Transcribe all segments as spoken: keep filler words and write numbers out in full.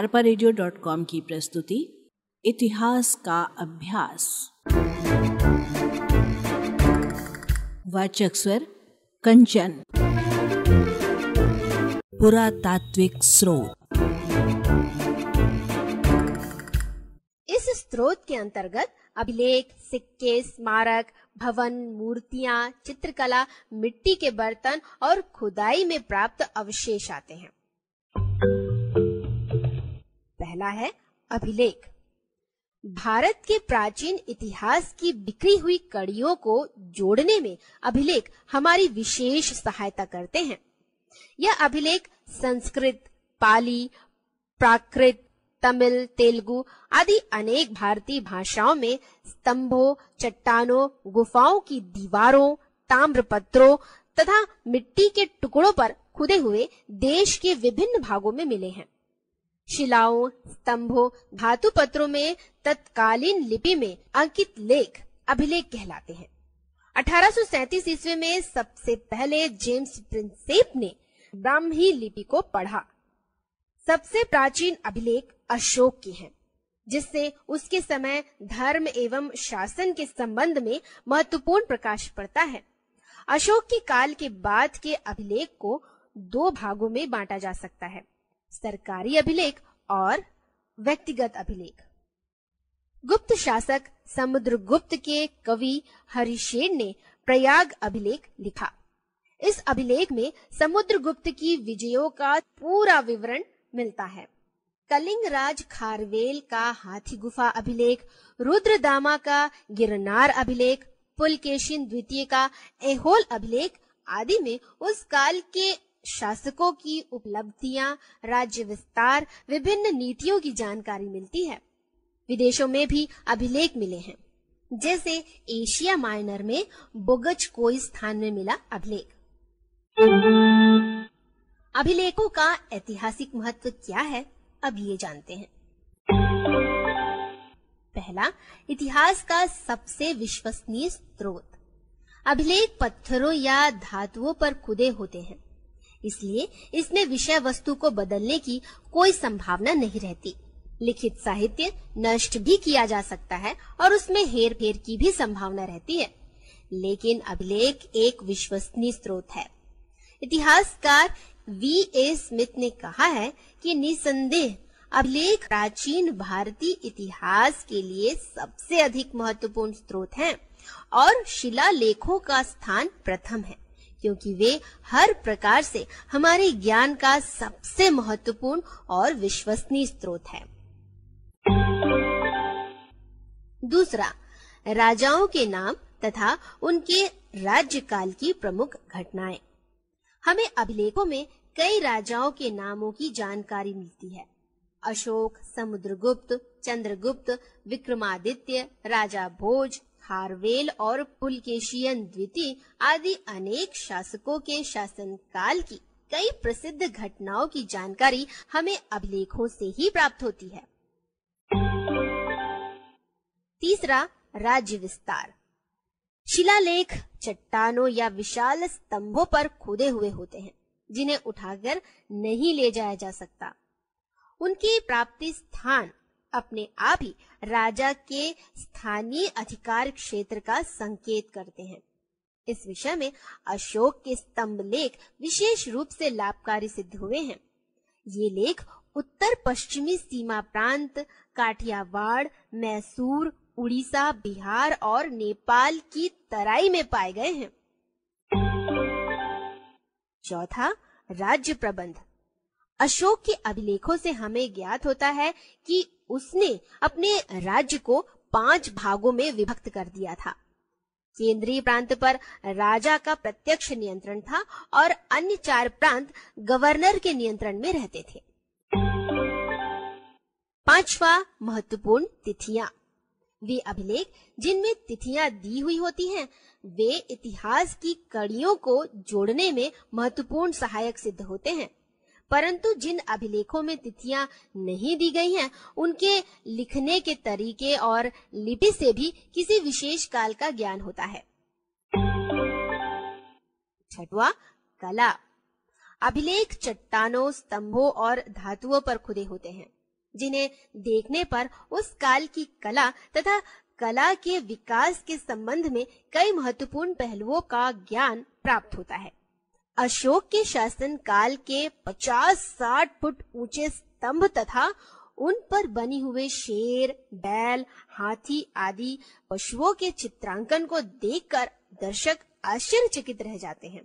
आरपारेडियो dot com की प्रस्तुति इतिहास का अभ्यास। वाचक स्वर कंचन। पुरातात्विक स्रोत। इस स्रोत के अंतर्गत अभिलेख, सिक्के, स्मारक, भवन, मूर्तियां, चित्रकला, मिट्टी के बर्तन और खुदाई में प्राप्त अवशेष आते हैं। पहला है अभिलेख। भारत के प्राचीन इतिहास की बिखरी हुई कड़ियों को जोड़ने में अभिलेख हमारी विशेष सहायता करते हैं। यह अभिलेख संस्कृत, पाली, प्राकृत, तमिल, तेलुगु आदि अनेक भारतीय भाषाओं में स्तंभों, चट्टानों, गुफाओं की दीवारों, ताम्रपत्रों तथा मिट्टी के टुकड़ों पर खुदे हुए देश के विभिन्न भागों में मिले हैं। शिलाओं, स्तंभों, धातु पत्रों में तत्कालीन लिपि में अंकित लेख अभिलेख कहलाते हैं। अठारह सौ सैंतीस ईस्वी में सबसे पहले जेम्स प्रिंसेप ने ब्राह्मी लिपि को पढ़ा। सबसे प्राचीन अभिलेख अशोक के हैं, जिससे उसके समय धर्म एवं शासन के संबंध में महत्वपूर्ण प्रकाश पड़ता है। अशोक के काल के बाद के अभिलेख को दो भागों में बांटा जा सकता है: सरकारी अभिलेख और व्यक्तिगत अभिलेख। गुप्त शासक समुद्रगुप्त के कवि हरिषेण ने प्रयाग अभिलेख लिखा। इस अभिलेख में समुद्रगुप्त की विजयों का पूरा विवरण मिलता है। कलिंग राज खारवेल का हाथी गुफा अभिलेख, रुद्रदामा का गिरनार अभिलेख, पुलकेसिन द्वितीय का ऐहोल अभिलेख आदि में उस काल के शासकों की उपलब्धियां, राज्य विस्तार, विभिन्न नीतियों की जानकारी मिलती है। विदेशों में भी अभिलेख मिले हैं, जैसे एशिया माइनर में बोगज़कोई स्थान में मिला अभिलेख। अभिलेखों का ऐतिहासिक महत्व क्या है, अब ये जानते हैं। पहला, इतिहास का सबसे विश्वसनीय स्रोत। अभिलेख पत्थरों या धातुओं पर खुदे होते हैं, इसलिए इसमें विषय वस्तु को बदलने की कोई संभावना नहीं रहती। लिखित साहित्य नष्ट भी किया जा सकता है और उसमें हेर फेर की भी संभावना रहती है, लेकिन अभिलेख एक विश्वसनीय स्रोत है। इतिहासकार वी ए स्मिथ ने कहा है कि निसंदेह अभिलेख प्राचीन भारतीय इतिहास के लिए सबसे अधिक महत्वपूर्ण स्रोत हैं और शिलालेखों का स्थान प्रथम है, क्योंकि वे हर प्रकार से हमारे ज्ञान का सबसे महत्वपूर्ण और विश्वसनीय स्रोत है। दूसरा, राजाओं के नाम तथा उनके राज्यकाल की प्रमुख घटनाएं। हमें अभिलेखों में कई राजाओं के नामों की जानकारी मिलती है: अशोक, समुद्रगुप्त, चंद्रगुप्त, विक्रमादित्य, राजा भोज, खारवेल और पुलकेशियन द्वितीय आदि अनेक शासकों के शासनकाल की कई प्रसिद्ध घटनाओं की जानकारी हमें अभिलेखों से ही प्राप्त होती है। तीसरा, राज्य विस्तार। शिलालेख चट्टानों या विशाल स्तंभों पर खुदे हुए होते हैं, जिन्हें उठाकर नहीं ले जाया जा सकता। उनकी प्राप्ति स्थान अपने आप ही राजा के स्थानीय अधिकार क्षेत्र का संकेत करते हैं। इस विषय में अशोक के स्तंभ लेख विशेष रूप से लाभकारी सिद्ध हुए हैं। ये लेख उत्तर पश्चिमी सीमा प्रांत, काठियावाड़, मैसूर, उड़ीसा, बिहार और नेपाल की तराई में पाए गए हैं। चौथा, राज्य प्रबंध। अशोक के अभिलेखों से हमें ज्ञात होता है कि उसने अपने राज्य को पांच भागों में विभक्त कर दिया था। केंद्रीय प्रांत पर राजा का प्रत्यक्ष नियंत्रण था और अन्य चार प्रांत गवर्नर के नियंत्रण में रहते थे। पांचवा, महत्वपूर्ण तिथियां। वे अभिलेख जिनमें तिथियां दी हुई होती हैं, वे इतिहास की कड़ियों को जोड़ने में महत्वपूर्ण सहायक सिद्ध होते हैं, परंतु जिन अभिलेखों में तिथियां नहीं दी गई हैं, उनके लिखने के तरीके और लिपि से भी किसी विशेष काल का ज्ञान होता है। छठवां, कला। अभिलेख चट्टानों, स्तंभों और धातुओं पर खुदे होते हैं, जिन्हें देखने पर उस काल की कला तथा कला के विकास के संबंध में कई महत्वपूर्ण पहलुओं का ज्ञान प्राप्त होता है। अशोक के शासन काल के पचास साठ फुट ऊंचे स्तंभ तथा उन पर बनी हुए शेर, बैल, हाथी आदि पशुओं के चित्रांकन को देखकर दर्शक आश्चर्यचकित रह जाते हैं।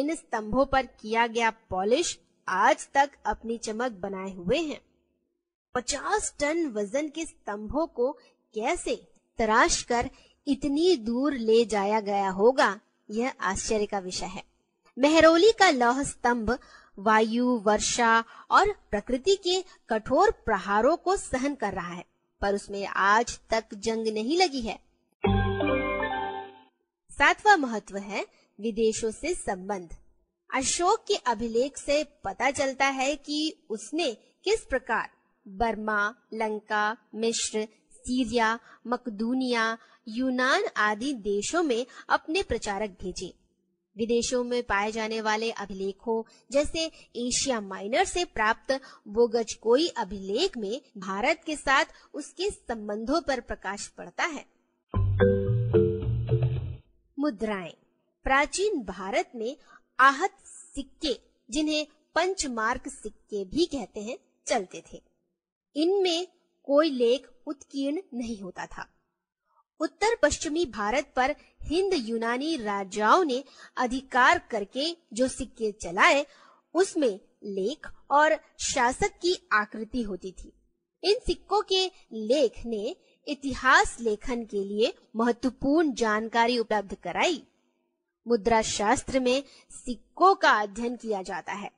इन स्तंभों पर किया गया पॉलिश आज तक अपनी चमक बनाए हुए हैं। पचास टन वजन के स्तंभों को कैसे तराश कर इतनी दूर ले जाया गया होगा, यह आश्चर्य का विषय है। मेहरौली का लौह स्तंभ वायु, वर्षा और प्रकृति के कठोर प्रहारों को सहन कर रहा है, पर उसमें आज तक जंग नहीं लगी है। सातवां महत्व है विदेशों से संबंध। अशोक के अभिलेख से पता चलता है कि उसने किस प्रकार बर्मा, लंका, मिस्र, सीरिया, मकदूनिया, यूनान आदि देशों में अपने प्रचारक भेजे। विदेशों में पाए जाने वाले अभिलेखों जैसे एशिया माइनर से प्राप्त बोगज़कोई अभिलेख में भारत के साथ उसके संबंधों पर प्रकाश पड़ता है। मुद्राएं। प्राचीन भारत में आहत सिक्के, जिन्हें पंचमार्क सिक्के भी कहते हैं, चलते थे। इनमें कोई लेख उत्कीर्ण नहीं होता था। उत्तर पश्चिमी भारत पर हिंद यूनानी राजाओं ने अधिकार करके जो सिक्के चलाए, उसमें लेख और शासक की आकृति होती थी। इन सिक्कों के लेख ने इतिहास लेखन के लिए महत्वपूर्ण जानकारी उपलब्ध कराई। मुद्रा शास्त्र में सिक्कों का अध्ययन किया जाता है।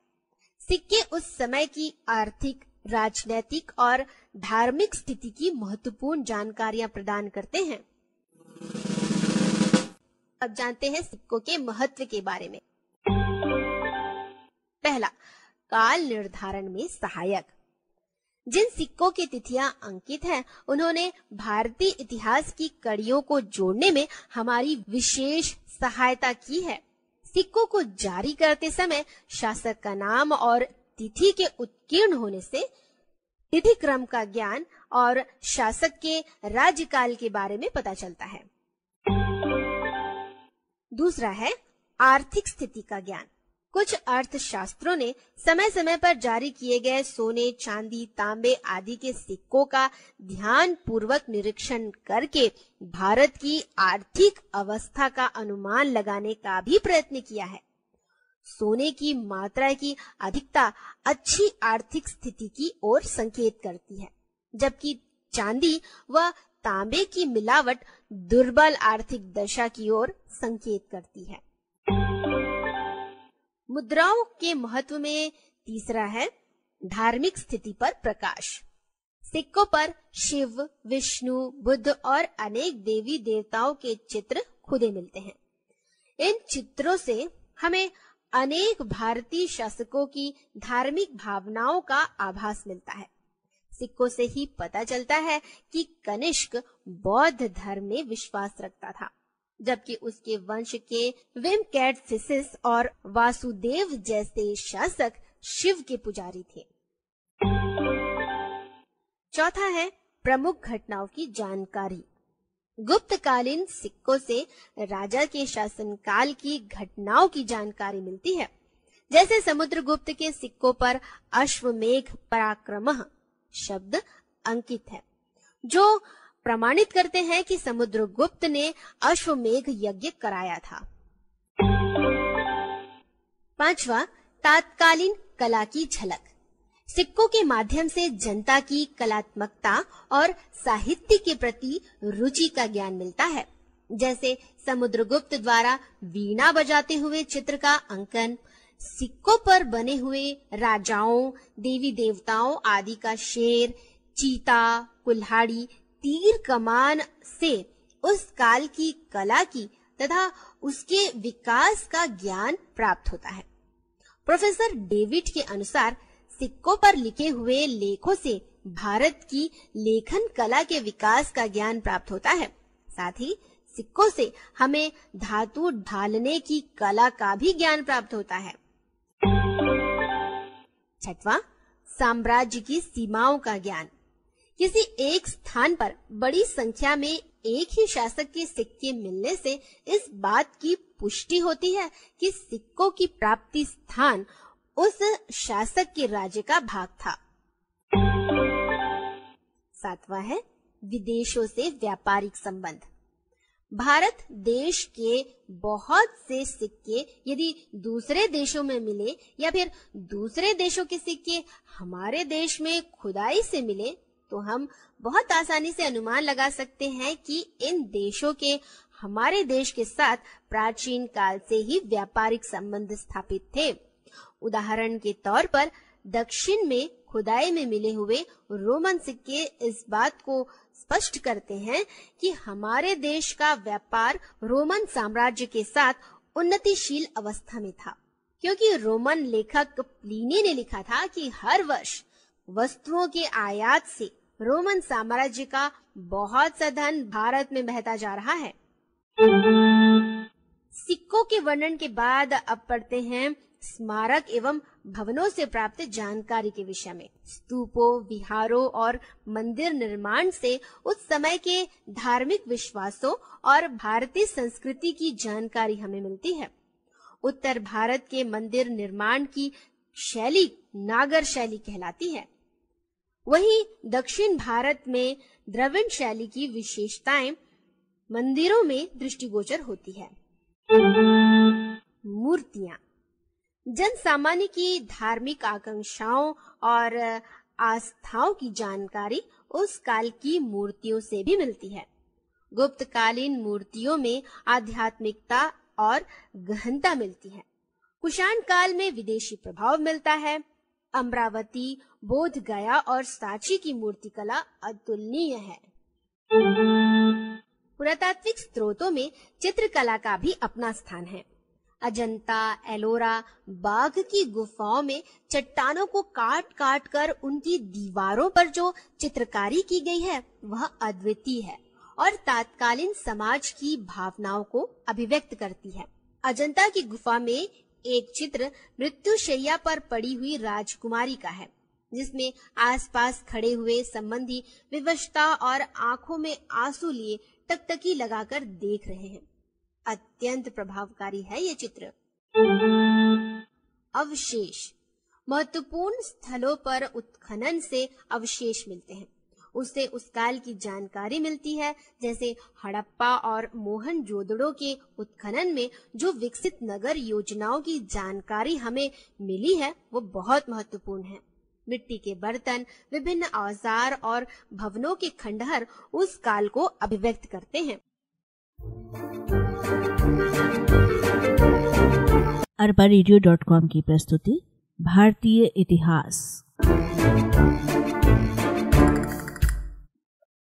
सिक्के उस समय की आर्थिक, राजनैतिक और धार्मिक स्थिति की महत्वपूर्ण जानकारियां प्रदान करते हैं। अब जानते हैं सिक्कों के महत्व के बारे में। पहला, काल निर्धारण में सहायक। जिन सिक्कों की तिथियां अंकित हैं, उन्होंने भारतीय इतिहास की कड़ियों को जोड़ने में हमारी विशेष सहायता की है। सिक्कों को जारी करते समय शासक का नाम और तिथि के उत्कीर्ण होने से तिथि क्रम का ज्ञान और शासक के राज्यकाल के बारे में पता चलता है। दूसरा है आर्थिक स्थिति का ज्ञान। कुछ अर्थशास्त्रों ने समय समय पर जारी किए गए सोने, चांदी, तांबे आदि के सिक्कों का ध्यान पूर्वक निरीक्षण करके भारत की आर्थिक अवस्था का अनुमान लगाने का भी प्रयत्न किया है। सोने की मात्रा की अधिकता अच्छी आर्थिक स्थिति की ओर संकेत करती है, जबकि चांदी व तांबे की मिलावट दुर्बल आर्थिक दशा की ओर संकेत करती है। मुद्राओं के महत्व में तीसरा है धार्मिक स्थिति पर प्रकाश। सिक्कों पर शिव, विष्णु, बुद्ध और अनेक देवी देवताओं के चित्र खुदे मिलते हैं। इन चित्रों से हमें अनेक भारतीय शासकों की धार्मिक भावनाओं का आभास मिलता है। सिक्कों से ही पता चलता है कि कनिष्क बौद्ध धर्म में विश्वास रखता था, जबकि उसके वंश के विमकैटिसिस और वासुदेव जैसे शासक शिव के पुजारी थे। चौथा है प्रमुख घटनाओं की जानकारी। गुप्तकालीन सिक्कों से राजा के शासनकाल की घटनाओं की जानकारी मिलती है, जैसे समुद्रगुप्त के सिक्कों पर अश्वमेघ पराक्रमः शब्द अंकित है, जो प्रमाणित करते हैं कि समुद्रगुप्त ने अश्वमेघ यज्ञ कराया था। पांचवा, तात्कालीन कला की झलक। सिक्कों के माध्यम से जनता की कलात्मकता और साहित्य के प्रति रुचि का ज्ञान मिलता है, जैसे समुद्रगुप्त द्वारा वीणा बजाते हुए चित्र का अंकन, सिक्कों पर बने हुए राजाओं, देवी देवताओं आदि का शेर, चीता, कुल्हाड़ी, तीर, कमान से उस काल की कला की तथा उसके विकास का ज्ञान प्राप्त होता है। प्रोफेसर डेविड के अनुसार सिक्कों पर लिखे हुए लेखों से भारत की लेखन कला के विकास का ज्ञान प्राप्त होता है। साथ ही सिक्कों से हमें धातु ढालने की कला का भी ज्ञान प्राप्त होता है। छठवां, साम्राज्य की सीमाओं का ज्ञान। किसी एक स्थान पर बड़ी संख्या में एक ही शासक के सिक्के मिलने से इस बात की पुष्टि होती है कि सिक्कों की प्राप्ति स्थान उस शासक के राज्य का भाग था। सातवां है विदेशों से व्यापारिक संबंध। भारत देश के बहुत से सिक्के यदि दूसरे देशों में मिले या फिर दूसरे देशों के सिक्के हमारे देश में खुदाई से मिले तो हम बहुत आसानी से अनुमान लगा सकते हैं कि इन देशों के हमारे देश के साथ प्राचीन काल से ही व्यापारिक संबंध स्थापित थे। उदाहरण के तौर पर दक्षिण में खुदाई में मिले हुए रोमन सिक्के इस बात को स्पष्ट करते हैं कि हमारे देश का व्यापार रोमन साम्राज्य के साथ उन्नतिशील अवस्था में था, क्योंकि रोमन लेखक प्लिनी ने लिखा था कि हर वर्ष वस्तुओं के आयात से रोमन साम्राज्य का बहुत सा धन भारत में बहता जा रहा है। सिक्कों के वर्णन के बाद अब पढ़ते हैं स्मारक एवं भवनों से प्राप्त जानकारी के विषय में। स्तूपों, विहारों और मंदिर निर्माण से उस समय के धार्मिक विश्वासों और भारतीय संस्कृति की जानकारी हमें मिलती है। उत्तर भारत के मंदिर निर्माण की शैली नागर शैली कहलाती है, वहीं दक्षिण भारत में द्रविड़ शैली की विशेषताएं मंदिरों में दृष्टिगोचर होती है। मूर्तियां जन सामान्य की धार्मिक आकांक्षाओं और आस्थाओं की जानकारी उस काल की मूर्तियों से भी मिलती है। गुप्तकालीन मूर्तियों में आध्यात्मिकता और गहनता मिलती है। कुषाण काल में विदेशी प्रभाव मिलता है। अमरावती, बोध गया और सांची की मूर्तिकला अतुलनीय है। पुरातात्विक स्रोतों में चित्रकला का भी अपना स्थान है। अजंता, एलोरा, बाघ की गुफाओं में चट्टानों को काट काट कर उनकी दीवारों पर जो चित्रकारी की गई है वह अद्वितीय है और तात्कालीन समाज की भावनाओं को अभिव्यक्त करती है। अजंता की गुफा में एक चित्र मृत्युशैया पर पड़ी हुई राजकुमारी का है, जिसमें आसपास खड़े हुए संबंधी विवशता और आंखों में आंसू लिए टकटकी लगाकर देख रहे हैं। अत्यंत प्रभावकारी है ये चित्र। अवशेष महत्वपूर्ण स्थलों पर उत्खनन से अवशेष मिलते हैं, उससे उस काल की जानकारी मिलती है, जैसे हड़प्पा और मोहनजोदड़ों के उत्खनन में जो विकसित नगर योजनाओं की जानकारी हमें मिली है वो बहुत महत्वपूर्ण है। मिट्टी के बर्तन, विभिन्न औजार और भवनों के खंडहर उस काल को अभिव्यक्त करते हैं। आरपा रेडियो डॉट कॉम की प्रस्तुति भारतीय इतिहास।